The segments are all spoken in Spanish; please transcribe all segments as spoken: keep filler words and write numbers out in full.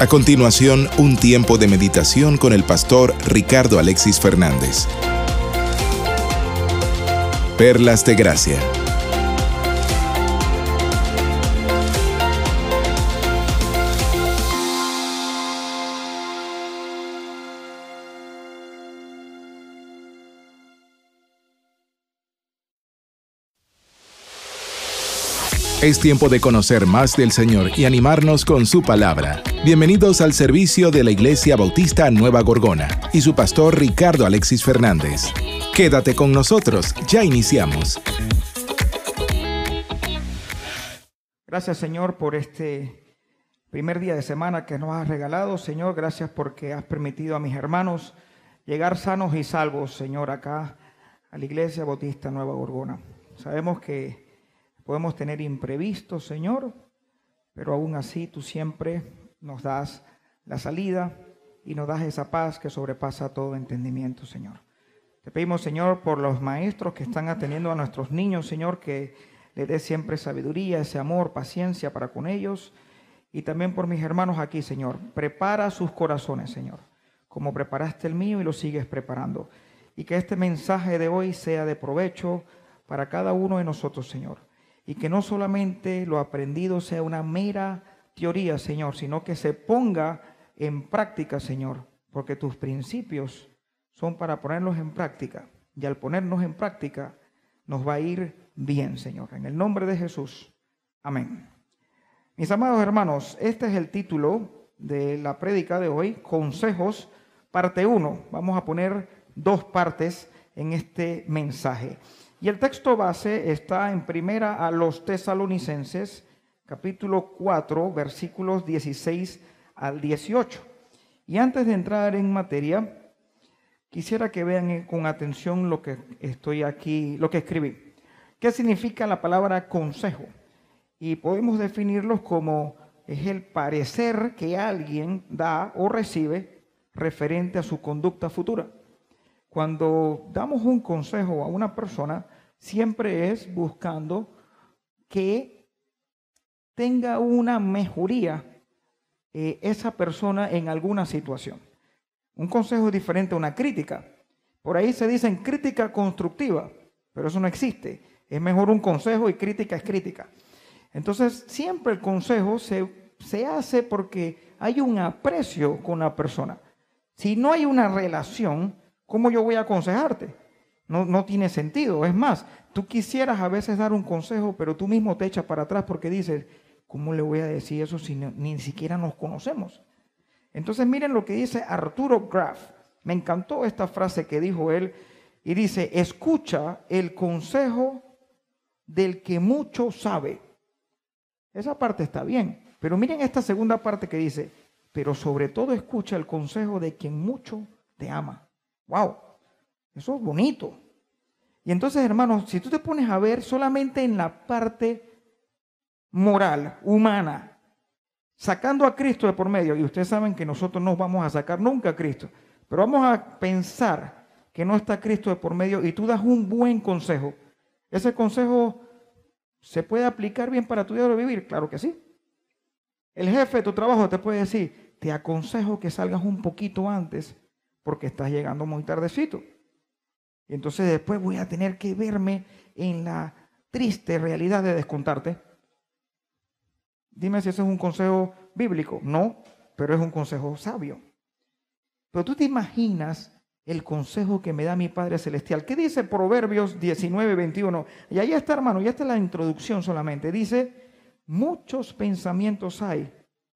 A continuación, un tiempo de meditación con el pastor Ricardo Alexis Fernández. Perlas de Gracia. Es tiempo de conocer más del Señor y animarnos con su palabra. Bienvenidos al servicio de la Iglesia Bautista Nueva Gorgona y su pastor Ricardo Alexis Fernández. Quédate con nosotros, ya iniciamos. Gracias, Señor, por este primer día de semana que nos has regalado, Señor. Gracias porque has permitido a mis hermanos llegar sanos y salvos, Señor, acá a la Iglesia Bautista Nueva Gorgona. Sabemos que podemos tener imprevistos, Señor, pero aún así tú siempre nos das la salida y nos das esa paz que sobrepasa todo entendimiento, Señor. Te pedimos, Señor, por los maestros que están atendiendo a nuestros niños, Señor, que les dé siempre sabiduría, ese amor, paciencia para con ellos. Y también por mis hermanos aquí, Señor. Prepara sus corazones, Señor, como preparaste el mío y lo sigues preparando. Y que este mensaje de hoy sea de provecho para cada uno de nosotros, Señor. Y que no solamente lo aprendido sea una mera teoría, Señor, sino que se ponga en práctica, Señor, porque tus principios son para ponerlos en práctica. Y al ponernos en práctica, nos va a ir bien, Señor. En el nombre de Jesús. Amén. Mis amados hermanos, este es el título de la prédica de hoy, Consejos, parte uno. Vamos a poner dos partes en este mensaje. Y el texto base está en primera a los Tesalonicenses, capítulo cuatro, versículos dieciséis al dieciocho. Y antes de entrar en materia, quisiera que vean con atención lo que estoy aquí, lo que escribí. ¿Qué significa la palabra consejo? Y podemos definirlo como es el parecer que alguien da o recibe referente a su conducta futura. Cuando damos un consejo a una persona, siempre es buscando que tenga una mejoría eh, esa persona en alguna situación. Un consejo es diferente a una crítica. Por ahí se dicen crítica constructiva, pero eso no existe. Es mejor un consejo y crítica es crítica. Entonces, siempre el consejo se, se hace porque hay un aprecio con la persona. Si no hay una relación, ¿cómo yo voy a aconsejarte? No, no tiene sentido. Es más, tú quisieras a veces dar un consejo, pero tú mismo te echas para atrás porque dices, ¿cómo le voy a decir eso si no, ni siquiera nos conocemos? Entonces miren lo que dice Arturo Graf. Me encantó esta frase que dijo él. Y dice, escucha el consejo del que mucho sabe. Esa parte está bien. Pero miren esta segunda parte que dice, pero sobre todo escucha el consejo de quien mucho te ama. Wow, eso es bonito. Y entonces, hermanos, si tú te pones a ver solamente en la parte moral, humana, sacando a Cristo de por medio, y ustedes saben que nosotros no vamos a sacar nunca a Cristo, pero vamos a pensar que no está Cristo de por medio y tú das un buen consejo. ¿Ese consejo se puede aplicar bien para tu diario vivir? Claro que sí. El jefe de tu trabajo te puede decir, te aconsejo que salgas un poquito antes porque estás llegando muy tardecito. Y entonces después voy a tener que verme en la triste realidad de descontarte. Dime si ese es un consejo bíblico. No, pero es un consejo sabio. Pero tú te imaginas el consejo que me da mi Padre Celestial. ¿Qué dice Proverbios diecinueve, veintiuno? Y ahí está, hermano, ya está la introducción solamente. Dice, muchos pensamientos hay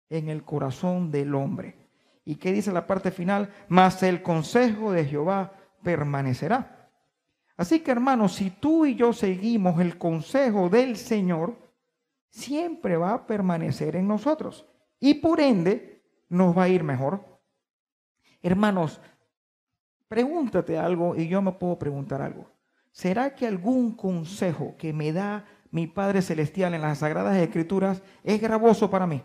en el corazón del hombre. ¿Y qué dice la parte final? Mas el consejo de Jehová permanecerá. Así que, hermanos, si tú y yo seguimos el consejo del Señor, siempre va a permanecer en nosotros. Y por ende, nos va a ir mejor. Hermanos, pregúntate algo y yo me puedo preguntar algo. ¿Será que algún consejo que me da mi Padre Celestial en las Sagradas Escrituras es gravoso para mí?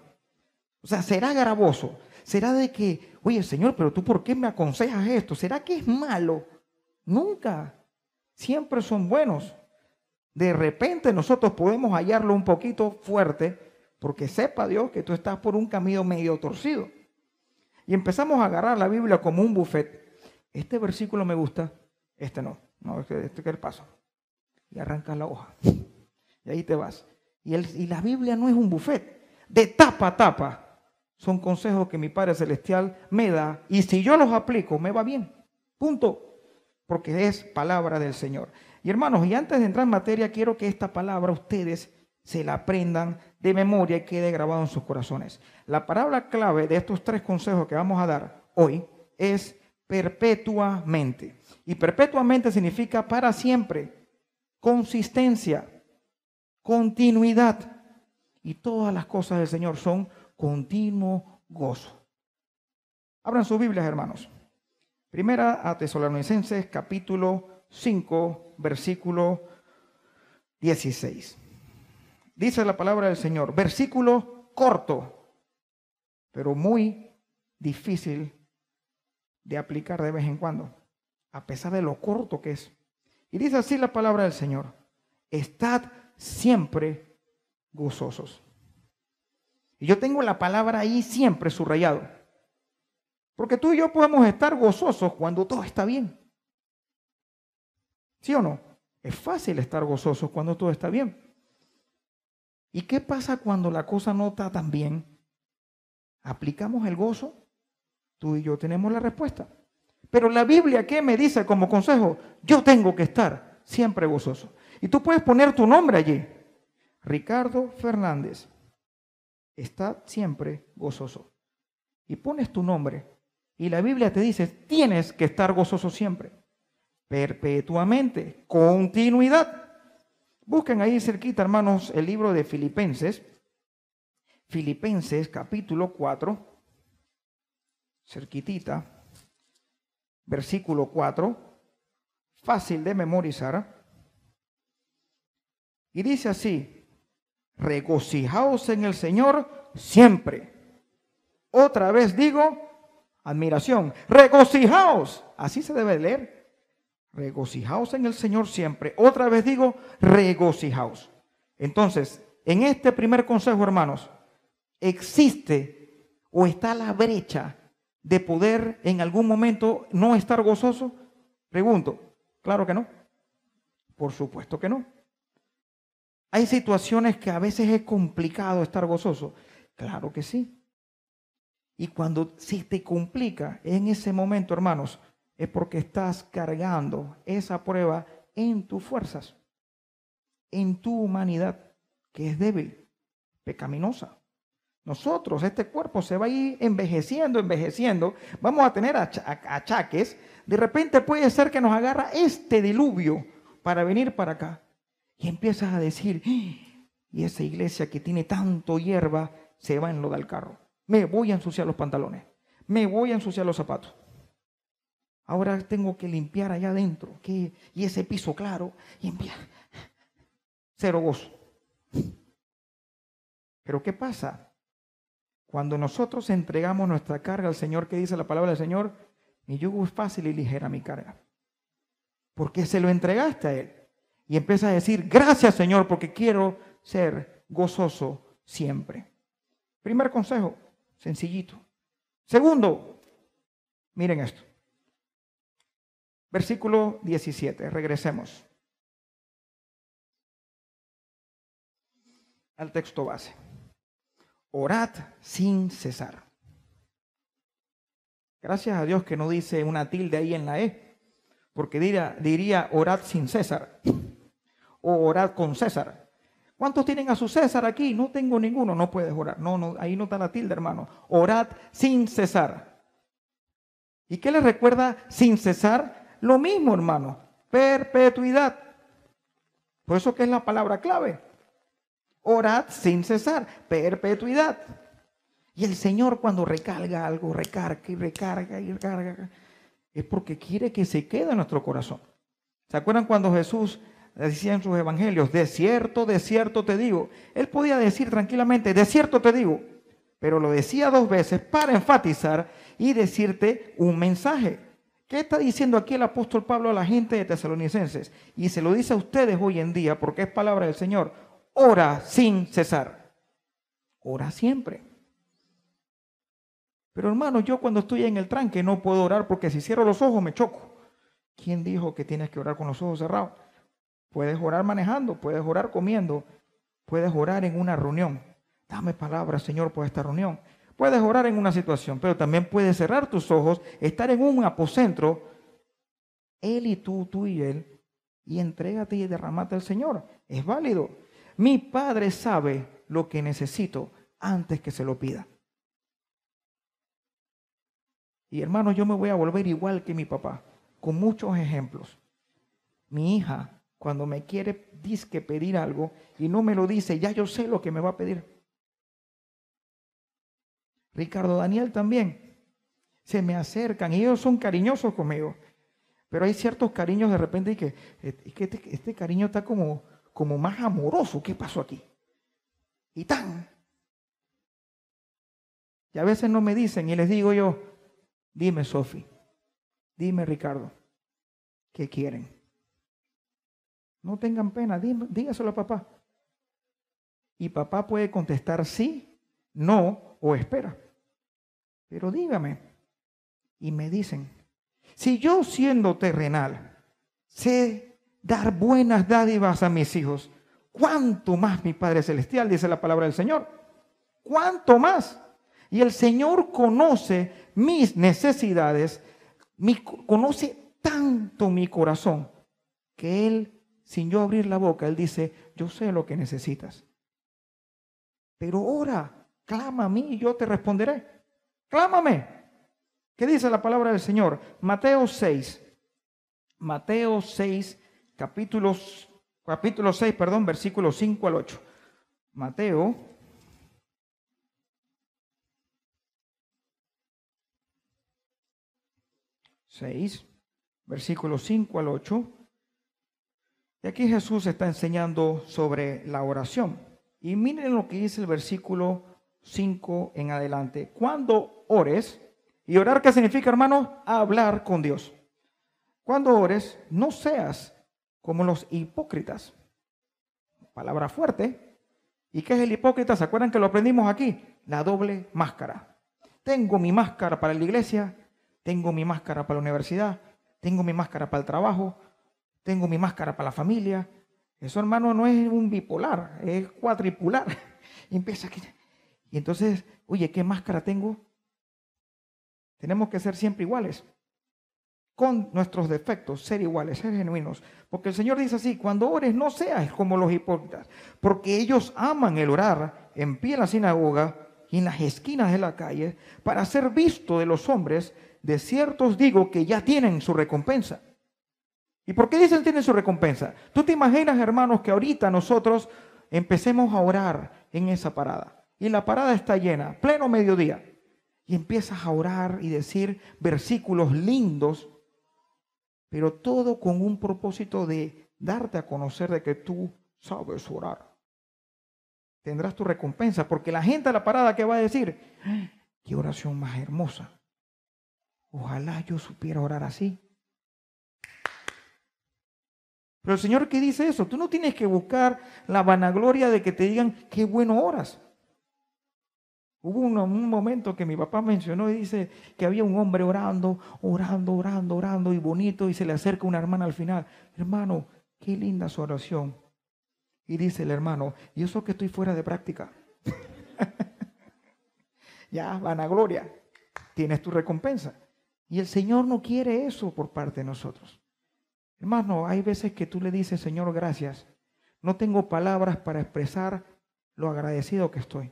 O sea, ¿será gravoso? ¿Será de que, oye, Señor, pero tú por qué me aconsejas esto? ¿Será que es malo? Nunca. Siempre son buenos. De repente nosotros podemos hallarlo un poquito fuerte porque sepa Dios que tú estás por un camino medio torcido. y empezamos a agarrar la Biblia como un buffet. Este versículo me gusta, este no, no, este, este que es el paso. Y arrancas la hoja. Y ahí te vas. Y, el, y la Biblia no es un buffet. De tapa a tapa son consejos que mi Padre Celestial me da. Y si yo los aplico, me va bien. Punto. Porque es palabra del Señor. Y hermanos, y antes de entrar en materia, quiero que esta palabra ustedes se la aprendan de memoria y quede grabado en sus corazones. La palabra clave de estos tres consejos que vamos a dar hoy es perpetuamente. Y perpetuamente significa para siempre, consistencia, continuidad. Y todas las cosas del Señor son continuo gozo. Abran sus Biblias, hermanos. Primera a Tesalonicenses, capítulo cinco, versículo dieciséis. Dice la palabra del Señor, versículo corto, pero muy difícil de aplicar de vez en cuando, a pesar de lo corto que es. Y dice así la palabra del Señor, estad siempre gozosos. Y yo tengo la palabra ahí siempre subrayado, porque tú y yo podemos estar gozosos cuando todo está bien. ¿Sí o no? Es fácil estar gozosos cuando todo está bien. ¿Y qué pasa cuando la cosa no está tan bien? ¿Aplicamos el gozo? Tú y yo tenemos la respuesta. Pero la Biblia, ¿qué me dice como consejo? Yo tengo que estar siempre gozoso. Y tú puedes poner tu nombre allí. Ricardo Fernández. Está siempre gozoso. Y pones tu nombre. Y la Biblia te dice, tienes que estar gozoso siempre. Perpetuamente. Continuidad. Busquen ahí cerquita, hermanos, el libro de Filipenses. Filipenses, capítulo cuatro. Cerquitita, versículo cuatro, fácil de memorizar. Y dice así, regocijaos en el Señor siempre. Otra vez digo, admiración, regocijaos. Así se debe leer, regocijaos en el Señor siempre. Otra vez digo, regocijaos. Entonces, en este primer consejo, hermanos, existe o está la brecha de poder en algún momento no estar gozoso? Pregunto, claro que no. Por supuesto que no. Hay situaciones que a veces es complicado estar gozoso. Claro que sí. Y cuando se te complica en ese momento, hermanos, es porque estás cargando esa prueba en tus fuerzas, en tu humanidad, que es débil, pecaminosa. Nosotros, este cuerpo se va a ir envejeciendo, envejeciendo. Vamos a tener achaques. De repente puede ser que nos agarra este diluvio para venir para acá. Y empiezas a decir, y esa iglesia que tiene tanto hierba se va a enlodar el carro. Me voy a ensuciar los pantalones. Me voy a ensuciar los zapatos. Ahora tengo que limpiar allá adentro. ¿Qué? Y ese piso claro. Y empieza. Cero gozo. Pero ¿qué pasa? Cuando nosotros entregamos nuestra carga al Señor, ¿qué dice la palabra del Señor? Mi yugo es fácil y ligera mi carga. Porque se lo entregaste a Él. Y empiezas a decir, gracias Señor, porque quiero ser gozoso siempre. Primer consejo, sencillito. Segundo, miren esto. Versículo diecisiete, regresemos al texto base. Orad sin cesar. Gracias a Dios que no dice una tilde ahí en la E, porque diría, diría orad sin César o orad con César. ¿Cuántos tienen a su César aquí? No tengo ninguno, no puedes orar. No, no, ahí no está la tilde, hermano. Orad sin cesar. ¿Y qué les recuerda sin cesar? Lo mismo, hermano, perpetuidad. Por eso que es la palabra clave. Orad sin cesar, perpetuidad. Y el Señor cuando recarga algo, recarga y recarga y recarga, es porque quiere que se quede en nuestro corazón. ¿Se acuerdan cuando Jesús decía en sus evangelios, de cierto, de cierto te digo? Él podía decir tranquilamente, de cierto te digo, pero lo decía dos veces para enfatizar y decirte un mensaje. ¿Qué está diciendo aquí el apóstol Pablo a la gente de Tesalonicenses? Y se lo dice a ustedes hoy en día porque es palabra del Señor. Ora sin cesar. Ora siempre. Pero hermano, yo cuando estoy en el tranque no puedo orar porque si cierro los ojos me choco. ¿Quién dijo que tienes que orar con los ojos cerrados? Puedes orar manejando, puedes orar comiendo, puedes orar en una reunión. Dame palabras, Señor, por esta reunión. Puedes orar en una situación, pero también puedes cerrar tus ojos, estar en un apocentro, él y tú, tú y él, y entrégate y derramate al Señor. Es válido. Mi Padre sabe lo que necesito antes que se lo pida. Y hermano, yo me voy a volver igual que mi papá, con muchos ejemplos. Mi hija, cuando me quiere, dice que pedir algo y no me lo dice, ya yo sé lo que me va a pedir. Ricardo, Daniel también, se me acercan y ellos son cariñosos conmigo, pero hay ciertos cariños de repente y que, es que este, este cariño está como, como más amoroso. ¿Qué pasó aquí? Y tan. Y a veces no me dicen y les digo yo, dime Sofi, dime Ricardo, ¿qué quieren? No tengan pena, dí, dígaselo a papá. Y papá puede contestar sí, no o espera. Pero dígame, y me dicen, si yo siendo terrenal sé dar buenas dádivas a mis hijos, ¿cuánto más mi Padre Celestial? Dice la palabra del Señor. ¿Cuánto más? Y el Señor conoce mis necesidades, mi, conoce tanto mi corazón, que Él, sin yo abrir la boca, Él dice, yo sé lo que necesitas. Pero ora, clama a mí y yo te responderé. Clámame. ¿Qué dice la palabra del Señor? Mateo seis. Mateo seis, capítulos, capítulo seis, perdón, versículos cinco al ocho. Mateo. seis, versículos cinco al ocho. Y aquí Jesús está enseñando sobre la oración. Y miren lo que dice el versículo cinco en adelante. Cuando ores. ¿Y orar qué significa, hermano? Hablar con Dios. Cuando ores, no seas como los hipócritas. Palabra fuerte. ¿Y qué es el hipócrita? ¿Se acuerdan que lo aprendimos aquí? La doble máscara. Tengo mi máscara para la iglesia, tengo mi máscara para la universidad, tengo mi máscara para el trabajo, tengo mi máscara para la familia. Eso, hermano, no es un bipolar, es cuatripolar. Y empieza aquí. Y entonces, oye, ¿qué máscara tengo? Tenemos que ser siempre iguales, con nuestros defectos, ser iguales, ser genuinos. Porque el Señor dice así, cuando ores no seas como los hipócritas, porque ellos aman el orar en pie en la sinagoga y en las esquinas de la calle, para ser visto de los hombres. De ciertos digo que ya tienen su recompensa. ¿Y por qué dicen tienen su recompensa? ¿Tú te imaginas, hermanos, que ahorita nosotros empecemos a orar en esa parada? Y la parada está llena, pleno mediodía. Y empiezas a orar y decir versículos lindos, pero todo con un propósito de darte a conocer de que tú sabes orar. Tendrás tu recompensa, porque la gente a la parada, ¿qué va a decir? ¡Qué oración más hermosa! Ojalá yo supiera orar así. Pero el Señor, ¿qué dice eso? Tú no tienes que buscar la vanagloria de que te digan qué bueno oras. Hubo un, un momento que mi papá mencionó y dice que había un hombre orando, orando, orando, orando y bonito, y se le acerca una hermana al final. Hermano, qué linda su oración. Y dice el hermano, y eso que estoy fuera de práctica. Ya, vanagloria, tienes tu recompensa. Y el Señor no quiere eso por parte de nosotros. Hermano, hay veces que tú le dices, Señor, gracias. No tengo palabras para expresar lo agradecido que estoy.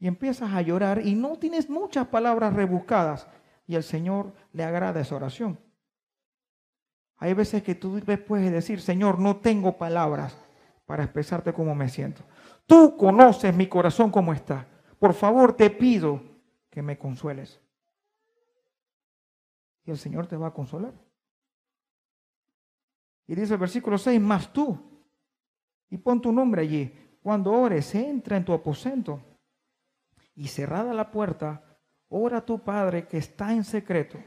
Y empiezas a llorar y no tienes muchas palabras rebuscadas. Y al Señor le agrada esa oración. Hay veces que tú puedes decir, Señor, no tengo palabras para expresarte cómo me siento. Tú conoces mi corazón cómo está. Por favor, te pido que me consueles. Y el Señor te va a consolar. Y dice el versículo seis, más tú. Y pon tu nombre allí. Cuando ores, entra en tu aposento. Y cerrada la puerta, ora a tu Padre que está en secreto.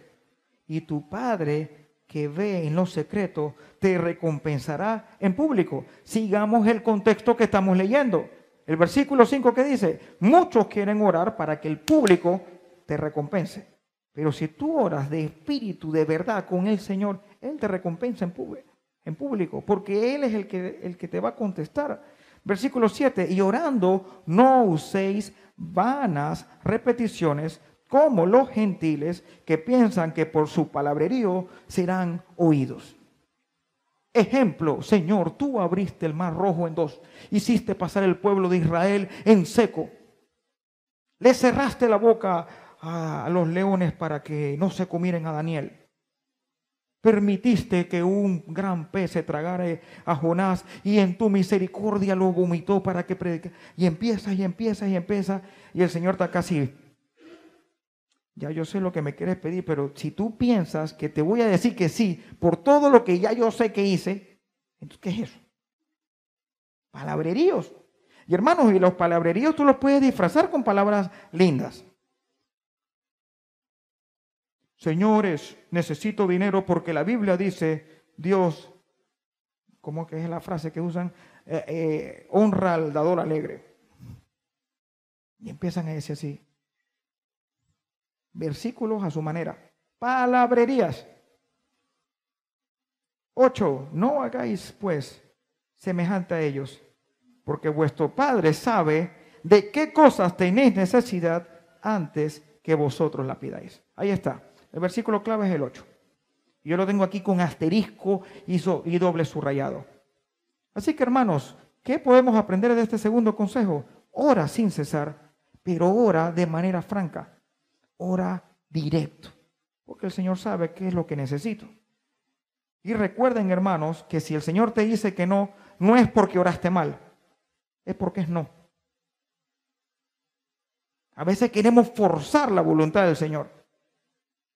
Y tu Padre que ve en lo secreto, te recompensará en público. Sigamos el contexto que estamos leyendo. El versículo cinco que dice, muchos quieren orar para que el público te recompense. Pero si tú oras de espíritu, de verdad, con el Señor, Él te recompensa en público, en público, porque Él es el que, el que te va a contestar. Versículo siete, y orando no uséis vanas repeticiones como los gentiles que piensan que por su palabrerío serán oídos. Ejemplo, Señor, tú abriste el mar Rojo en dos, hiciste pasar el pueblo de Israel en seco, le cerraste la boca a los leones para que no se comieran a Daniel, permitiste que un gran pez se tragara a Jonás y en tu misericordia lo vomitó para que predicara. Y empieza y empieza y empieza y el Señor está casi, ya yo sé lo que me quieres pedir, pero si tú piensas que te voy a decir que sí por todo lo que ya yo sé que hice, entonces ¿qué es eso? Palabreríos. Y hermanos, y los palabreríos tú los puedes disfrazar con palabras lindas. Señores, necesito dinero porque la Biblia dice, Dios, ¿cómo que es la frase que usan? Eh, eh, honra al dador alegre. Y empiezan a decir así. Versículos a su manera. Palabrerías. Ocho, no hagáis pues semejante a ellos, porque vuestro Padre sabe de qué cosas tenéis necesidad antes que vosotros la pidáis. Ahí está. El versículo clave es el ocho. Yo lo tengo aquí con asterisco y, so, y doble subrayado. Así que, hermanos, ¿qué podemos aprender de este segundo consejo? Ora sin cesar, pero ora de manera franca. Ora directo, porque el Señor sabe qué es lo que necesito. Y recuerden, hermanos, que si el Señor te dice que no, no es porque oraste mal, es porque es no. A veces queremos forzar la voluntad del Señor.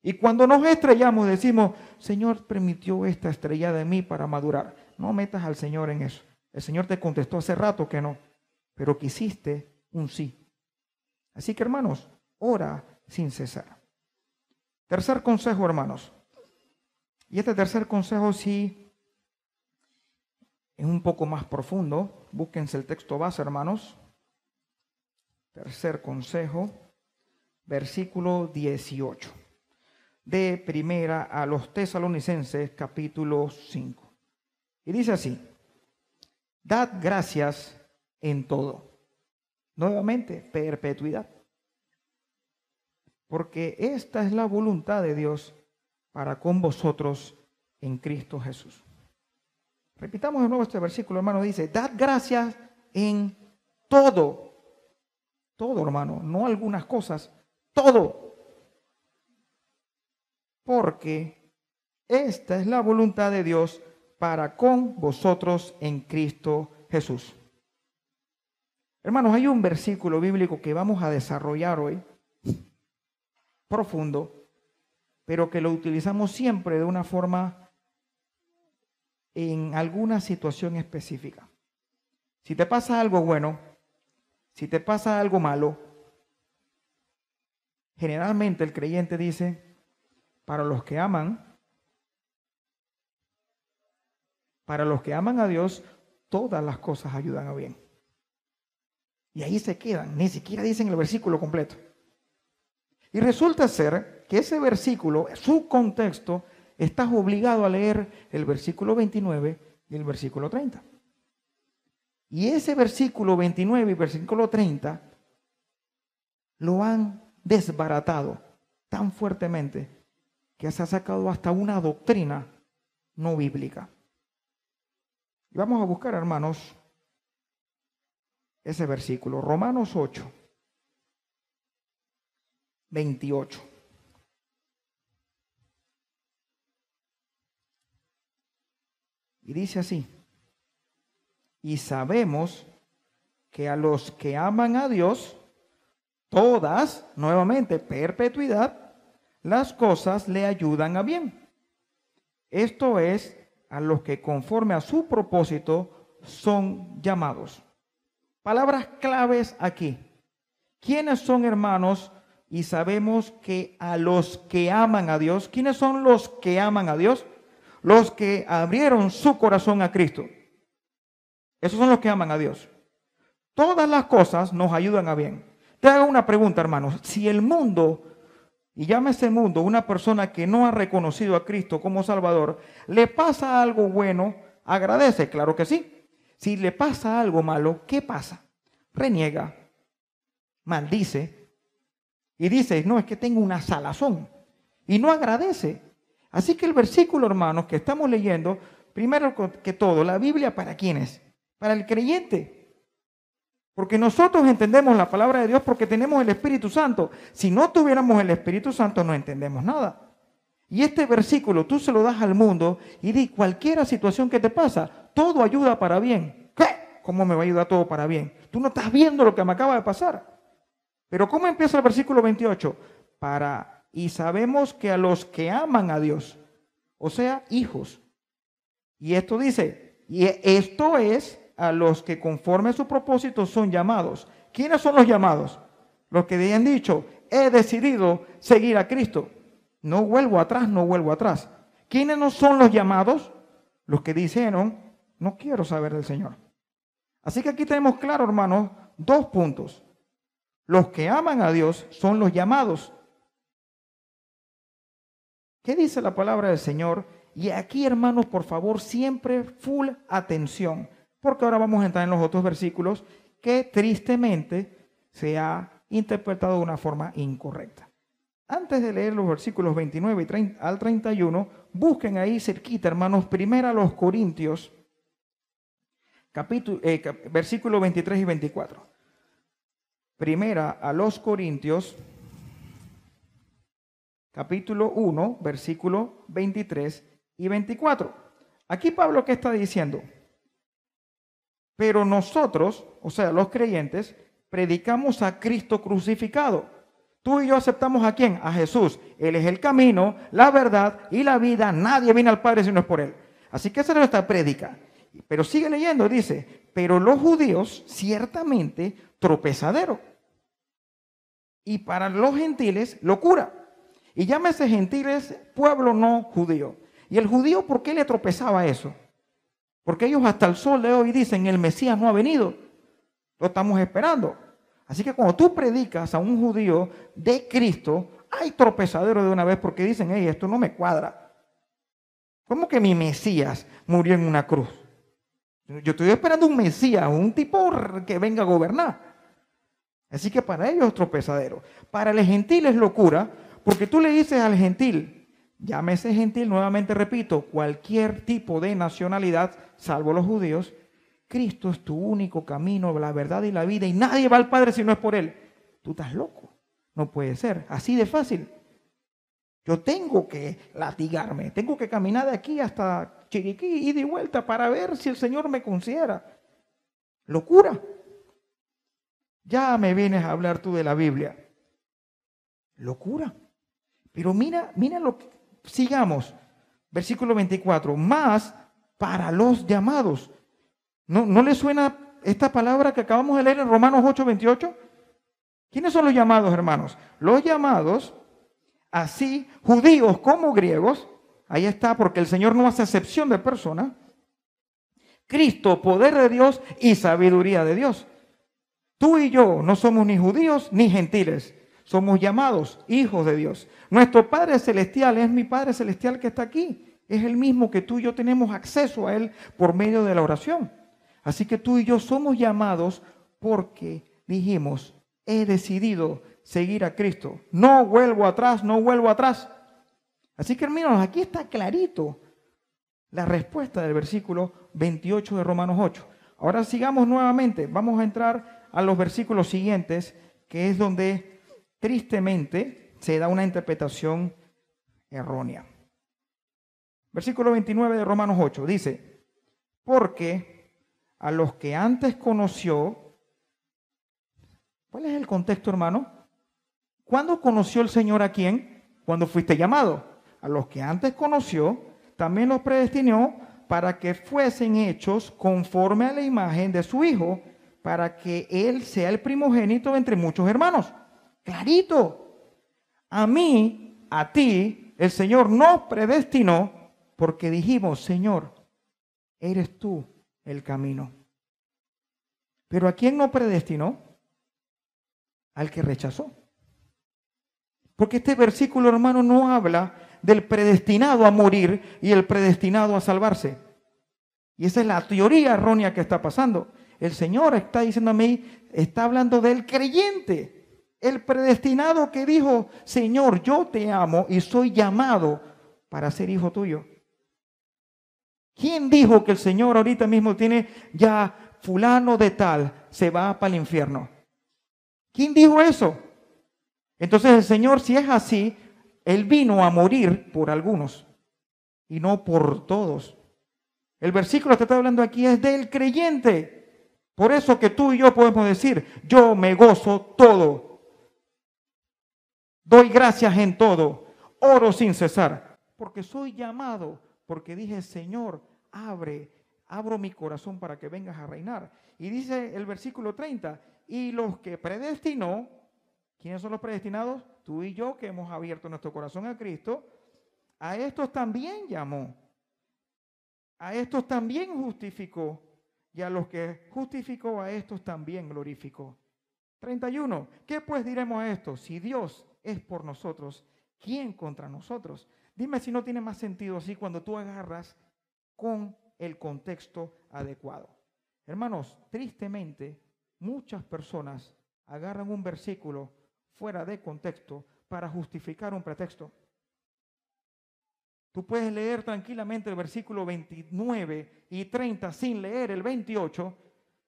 Y cuando nos estrellamos decimos, Señor, permitió esta estrellada en mí para madurar. No metas al Señor en eso. El Señor te contestó hace rato que no, pero quisiste un sí. Así que, hermanos, ora sin cesar. Tercer consejo, hermanos. Y este tercer consejo sí es un poco más profundo. Búsquense el texto base, hermanos. Tercer consejo, versículo dieciocho. De primera a los Tesalonicenses, capítulo cinco. Y dice así, dad gracias en todo. Nuevamente, perpetuidad. Porque esta es la voluntad de Dios para con vosotros en Cristo Jesús. Repitamos de nuevo este versículo, hermano, dice, dad gracias en todo. Todo, hermano, no algunas cosas, todo. Porque esta es la voluntad de Dios para con vosotros en Cristo Jesús. Hermanos, hay un versículo bíblico que vamos a desarrollar hoy, profundo, pero que lo utilizamos siempre de una forma en alguna situación específica. Si te pasa algo bueno, si te pasa algo malo, generalmente el creyente dice, para los que aman, para los que aman a Dios, todas las cosas ayudan a bien. Y ahí se quedan, ni siquiera dicen el versículo completo. Y resulta ser que ese versículo, su contexto, estás obligado a leer el versículo veintinueve y el versículo treinta. Y ese versículo veintinueve y versículo treinta lo han desbaratado tan fuertemente que se ha sacado hasta una doctrina no bíblica. Y vamos a buscar, hermanos, ese versículo, Romanos ocho, veintiocho. Y dice así, y sabemos que a los que aman a Dios, todas, nuevamente, perpetuidad, las cosas le ayudan a bien. Esto es, a los que conforme a su propósito son llamados. Palabras claves aquí. ¿Quiénes son, hermanos? Y sabemos que a los que aman a Dios, ¿quiénes son los que aman a Dios? Los que abrieron su corazón a Cristo. Esos son los que aman a Dios. Todas las cosas nos ayudan a bien. Te hago una pregunta, hermanos. Si el mundo y llama este mundo una persona que no ha reconocido a Cristo como Salvador, le pasa algo bueno, agradece, claro que sí. Si le pasa algo malo, ¿qué pasa? Reniega, maldice y dice, no, es que tengo una salazón, y no agradece. Así que el versículo, hermanos, que estamos leyendo, primero que todo, la Biblia, ¿para quién es? Para el creyente. Porque nosotros entendemos la palabra de Dios porque tenemos el Espíritu Santo. Si no tuviéramos el Espíritu Santo, no entendemos nada. Y este versículo tú se lo das al mundo y di, cualquier situación que te pasa, todo ayuda para bien. ¿Qué? ¿Cómo me va a ayudar todo para bien? Tú no estás viendo lo que me acaba de pasar. Pero ¿cómo empieza el versículo veintiocho? Para, y sabemos que a los que aman a Dios, o sea, hijos. Y esto dice, y esto es a los que conforme a su propósito son llamados. ¿Quiénes son los llamados? Los que hayan dicho, he decidido seguir a Cristo. No vuelvo atrás, no vuelvo atrás. ¿Quiénes no son los llamados? Los que dijeron, no quiero saber del Señor. Así que aquí tenemos claro, hermanos, dos puntos. Los que aman a Dios son los llamados. ¿Qué dice la palabra del Señor? Y aquí, hermanos, por favor, siempre full atención. Porque ahora vamos a entrar en los otros versículos que tristemente se ha interpretado de una forma incorrecta. Antes de leer los versículos veintinueve al treinta y uno, busquen ahí cerquita, hermanos, primera los Corintios, capítulo, eh, cap versículo veintitrés y veinticuatro. Primera a los Corintios, capítulo uno, versículo veintitrés y veinticuatro. Aquí Pablo, ¿qué está diciendo? Pero nosotros, o sea, los creyentes, predicamos a Cristo crucificado. Tú y yo aceptamos ¿a quién? A Jesús. Él es el camino, la verdad y la vida. Nadie viene al Padre si no es por Él. Así que esa es nuestra prédica. Pero sigue leyendo, dice, pero los judíos ciertamente tropezadero. Y para los gentiles, locura. Y llámese gentiles, pueblo no judío. ¿Y el judío por qué le tropezaba eso? Porque ellos hasta el sol de hoy dicen, el Mesías no ha venido, lo estamos esperando. Así que cuando tú predicas a un judío de Cristo, hay tropezadero de una vez porque dicen, hey, esto no me cuadra. ¿Cómo que mi Mesías murió en una cruz? Yo estoy esperando un Mesías, un tipo que venga a gobernar. Así que para ellos es tropezadero. Para el gentil es locura, porque tú le dices al gentil, llámese gentil, nuevamente repito, cualquier tipo de nacionalidad, salvo los judíos, Cristo es tu único camino, la verdad y la vida, y nadie va al Padre si no es por Él. Tú estás loco, no puede ser, así de fácil. Yo tengo que latigarme, tengo que caminar de aquí hasta Chiriquí, ida y vuelta, para ver si el Señor me considera. Locura. Ya me vienes a hablar tú de la Biblia. Locura. Pero mira, mira lo que... Sigamos, versículo veinticuatro, más para los llamados. ¿No, no le suena esta palabra que acabamos de leer en Romanos ocho, veintiocho? ¿Quiénes son los llamados, hermanos? Los llamados, así judíos como griegos, ahí está, porque el Señor no hace acepción de personas. Cristo, poder de Dios y sabiduría de Dios. Tú y yo no somos ni judíos ni gentiles. Somos llamados hijos de Dios. Nuestro Padre Celestial es mi Padre Celestial que está aquí. Es el mismo que tú y yo tenemos acceso a Él por medio de la oración. Así que tú y yo somos llamados porque dijimos, he decidido seguir a Cristo. No vuelvo atrás, no vuelvo atrás. Así que hermanos, aquí está clarito la respuesta del versículo veintiocho de Romanos ocho. Ahora sigamos nuevamente. Vamos a entrar a los versículos siguientes, que es donde... tristemente, se da una interpretación errónea. Versículo veintinueve de Romanos ocho dice, porque a los que antes conoció, ¿cuál es el contexto, hermano? ¿Cuándo conoció el Señor a quién? Cuando fuiste llamado. A los que antes conoció, también los predestinó para que fuesen hechos conforme a la imagen de su Hijo, para que Él sea el primogénito entre muchos hermanos. Clarito, a mí, a ti, el Señor nos predestinó porque dijimos, Señor, eres tú el camino. Pero ¿a quién no predestinó? Al que rechazó. Porque este versículo, hermano, no habla del predestinado a morir y el predestinado a salvarse. Y esa es la teoría errónea que está pasando. El Señor está diciendo a mí, está hablando del creyente, el predestinado que dijo, Señor, yo te amo y soy llamado para ser hijo tuyo. ¿Quién dijo que el Señor ahorita mismo tiene ya fulano de tal, se va para el infierno? ¿Quién dijo eso? Entonces el Señor, si es así, Él vino a morir por algunos y no por todos. El versículo que está hablando aquí es del creyente. Por eso que tú y yo podemos decir, yo me gozo todo. Doy gracias en todo. Oro sin cesar. Porque soy llamado. Porque dije, Señor, abre, abro mi corazón para que vengas a reinar. Y dice el versículo treinta, y los que predestinó, ¿quiénes son los predestinados? Tú y yo que hemos abierto nuestro corazón a Cristo, a estos también llamó, a estos también justificó, y a los que justificó, a estos también glorificó. treinta y uno, ¿qué pues diremos a esto? Si Dios es por nosotros, ¿quién contra nosotros? Dime si no tiene más sentido así cuando tú agarras con el contexto adecuado. Hermanos, tristemente, muchas personas agarran un versículo fuera de contexto para justificar un pretexto. Tú puedes leer tranquilamente el versículo veintinueve y treinta sin leer el veintiocho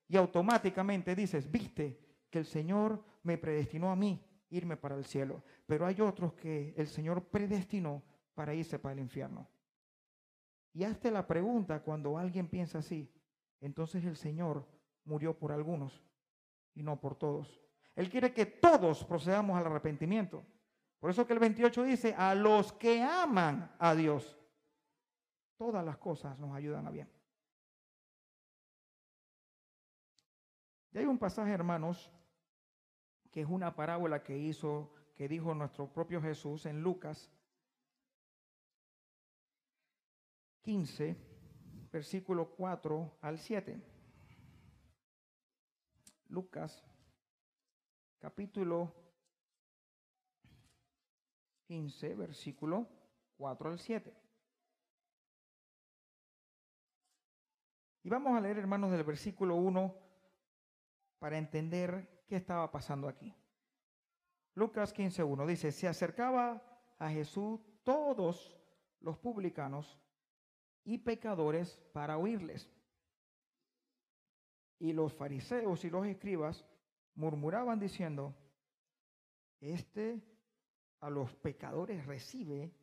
y automáticamente dices, viste que el Señor me predestinó a mí irme para el cielo, pero hay otros que el Señor predestinó para irse para el infierno. Y hazte la pregunta cuando alguien piensa así, entonces el Señor murió por algunos y no por todos. Él quiere que todos procedamos al arrepentimiento. Por eso que el veintiocho dice, a los que aman a Dios, todas las cosas nos ayudan a bien. Y hay un pasaje, hermanos, que es una parábola que hizo, que dijo nuestro propio Jesús en Lucas quince, versículo cuatro al siete. Lucas, capítulo quince, versículo cuatro al siete. Y vamos a leer, hermanos, del versículo uno para entender qué estaba pasando aquí. Lucas quince, uno dice, se acercaba a Jesús todos los publicanos y pecadores para oírles. Y los fariseos y los escribas murmuraban diciendo, este a los pecadores recibe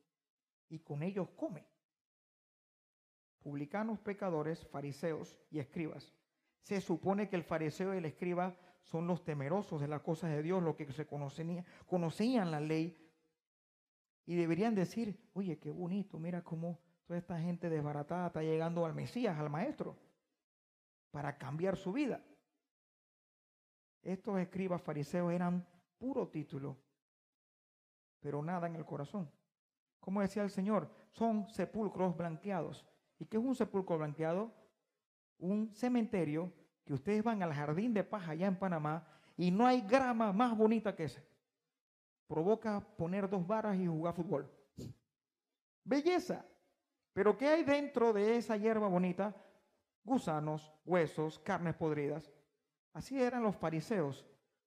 y con ellos come. Publicanos, pecadores, fariseos y escribas. Se supone que el fariseo y el escriba son los temerosos de las cosas de Dios, los que se conocían, conocían la ley y deberían decir, oye, qué bonito, mira cómo toda esta gente desbaratada está llegando al Mesías, al Maestro, para cambiar su vida. Estos escribas fariseos eran puro título, pero nada en el corazón. Como decía el Señor, son sepulcros blanqueados. ¿Y qué es un sepulcro blanqueado? Un cementerio que ustedes van al jardín de paz allá en Panamá y no hay grama más bonita que ese. Provoca poner dos varas y jugar fútbol. Belleza. Pero ¿qué hay dentro de esa hierba bonita? Gusanos, huesos, carnes podridas. Así eran los fariseos,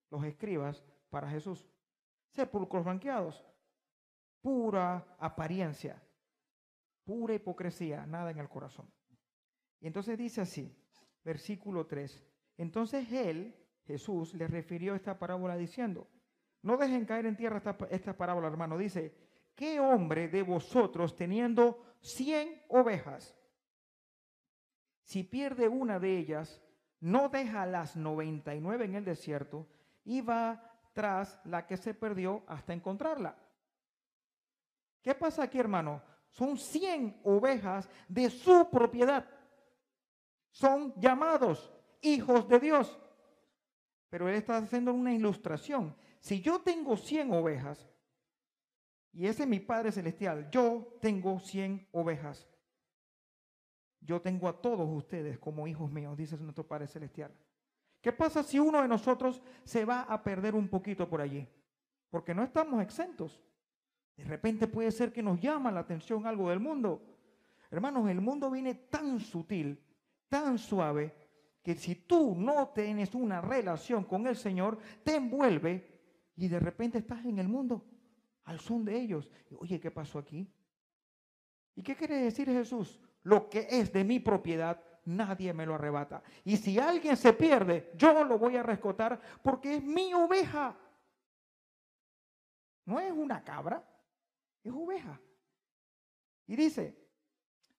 los escribas para Jesús. Sepulcros blanqueados, pura apariencia, pura hipocresía, nada en el corazón. Y entonces dice así, versículo tres, entonces él, Jesús, le refirió esta parábola diciendo, no dejen caer en tierra esta, esta parábola, hermano, dice, ¿qué hombre de vosotros teniendo cien ovejas, si pierde una de ellas, no deja las noventa y nueve en el desierto y va tras la que se perdió hasta encontrarla? ¿Qué pasa aquí, hermano? Son cien ovejas de su propiedad. Son llamados hijos de Dios. Pero él está haciendo una ilustración. Si yo tengo cien ovejas, y ese es mi Padre Celestial, yo tengo cien ovejas. Yo tengo a todos ustedes como hijos míos, dice nuestro Padre Celestial. ¿Qué pasa si uno de nosotros se va a perder un poquito por allí? porque no estamos exentos. De repente puede ser que nos llama la atención algo del mundo. Hermanos, el mundo viene tan sutil, tan suave, que si tú no tienes una relación con el Señor, te envuelve y de repente estás en el mundo, al son de ellos. Oye, ¿qué pasó aquí? ¿Y qué quiere decir Jesús? Lo que es de mi propiedad, nadie me lo arrebata. Y si alguien se pierde, yo lo voy a rescatar porque es mi oveja. No es una cabra, es oveja. Y dice,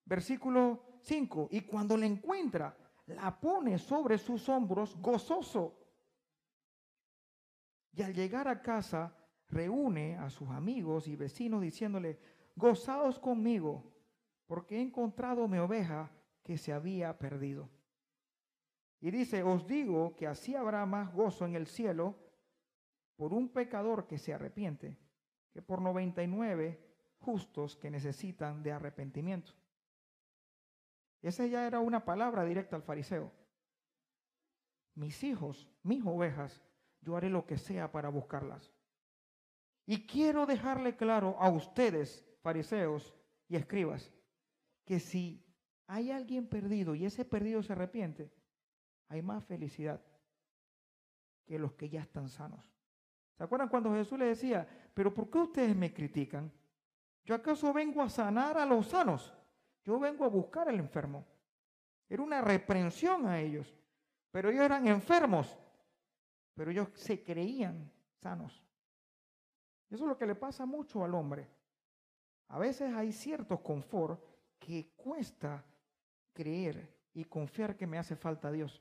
versículo cinco, y cuando la encuentra, la pone sobre sus hombros gozoso. Y al llegar a casa, reúne a sus amigos y vecinos diciéndole, gozaos conmigo, porque he encontrado mi oveja que se había perdido. Y dice, os digo que así habrá más gozo en el cielo por un pecador que se arrepiente, que por noventa y nueve justos que necesitan de arrepentimiento. Esa ya era una palabra directa al fariseo. Mis hijos, mis ovejas, yo haré lo que sea para buscarlas. Y quiero dejarle claro a ustedes, fariseos y escribas, que si hay alguien perdido y ese perdido se arrepiente, hay más felicidad que los que ya están sanos. ¿Se acuerdan cuando Jesús les decía, pero por qué ustedes me critican? ¿Yo acaso vengo a sanar a los sanos? Yo vengo a buscar al enfermo. Era una reprensión a ellos, pero ellos eran enfermos, pero ellos se creían sanos. Eso es lo que le pasa mucho al hombre. A veces hay ciertos confort que cuesta creer y confiar que me hace falta Dios.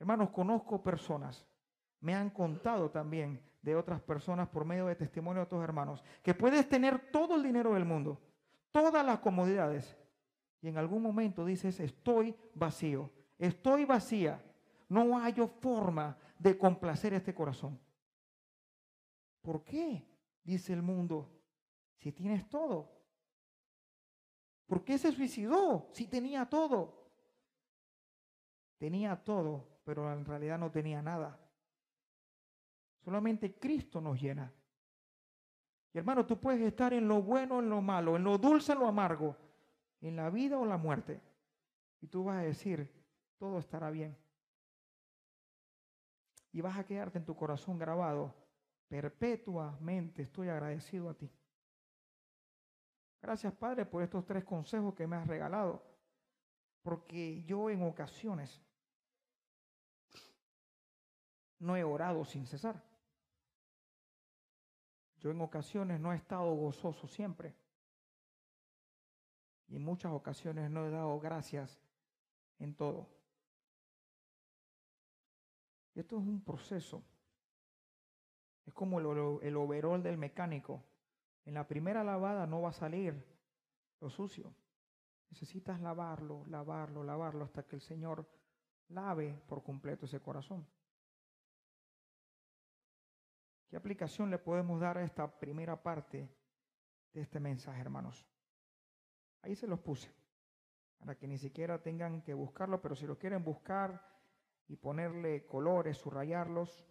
Hermanos, conozco personas, me han contado también de otras personas por medio de testimonio de otros hermanos, que puedes tener todo el dinero del mundo, todas las comodidades, y en algún momento dices, estoy vacío, estoy vacía, no hallo forma de complacer este corazón. ¿Por qué? Dice el mundo, si tienes todo. ¿Por qué se suicidó si tenía todo? Tenía todo, pero en realidad no tenía nada. Solamente Cristo nos llena. Y hermano, tú puedes estar en lo bueno, en lo malo, en lo dulce, en lo amargo, en la vida o la muerte. Y tú vas a decir, todo estará bien. Y vas a quedarte en tu corazón grabado, perpetuamente estoy agradecido a ti. Gracias, Padre, por estos tres consejos que me has regalado, porque yo en ocasiones no he orado sin cesar. Yo en ocasiones no he estado gozoso siempre. Y en muchas ocasiones no he dado gracias en todo. Y esto es un proceso. Es como el, el overol del mecánico. En la primera lavada no va a salir lo sucio. Necesitas lavarlo, lavarlo, lavarlo hasta que el Señor lave por completo ese corazón. ¿Qué aplicación le podemos dar a esta primera parte de este mensaje, hermanos? Ahí se los puse, para que ni siquiera tengan que buscarlo, pero si lo quieren buscar y ponerle colores, subrayarlos,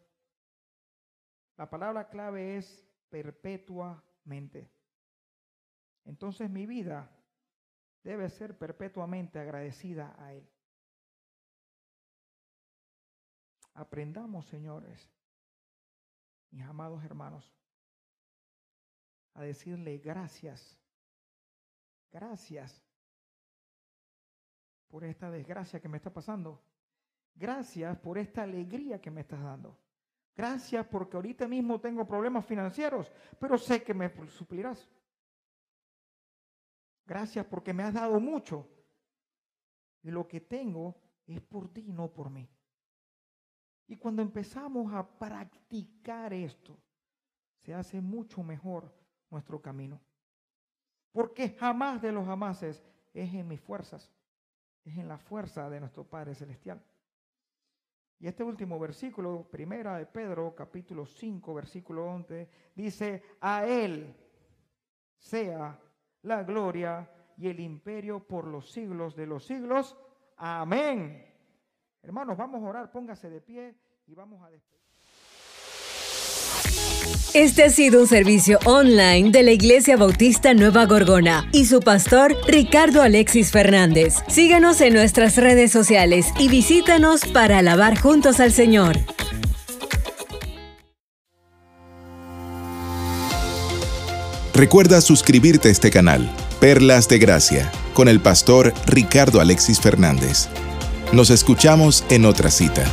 la palabra clave es perpetuamente. Entonces mi vida debe ser perpetuamente agradecida a Él. Aprendamos, señores, mis amados hermanos, a decirle gracias, gracias por esta desgracia que me está pasando, gracias por esta alegría que me estás dando. Gracias porque ahorita mismo tengo problemas financieros, pero sé que me suplirás. Gracias porque me has dado mucho. Y lo que tengo es por ti, no por mí. Y cuando empezamos a practicar esto, se hace mucho mejor nuestro camino. Porque jamás de los jamases es en mis fuerzas, es en la fuerza de nuestro Padre Celestial. Y este último versículo, primera de Pedro, capítulo cinco, versículo once, dice, a Él sea la gloria y el imperio por los siglos de los siglos. Amén. Hermanos, vamos a orar, póngase de pie y vamos a despedir. Este ha sido un servicio online de la Iglesia Bautista Nueva Gorgona y su pastor Ricardo Alexis Fernández. Síganos en nuestras redes sociales y visítanos para alabar juntos al Señor. Recuerda suscribirte a este canal, Perlas de Gracia, con el pastor Ricardo Alexis Fernández. Nos escuchamos en otra cita.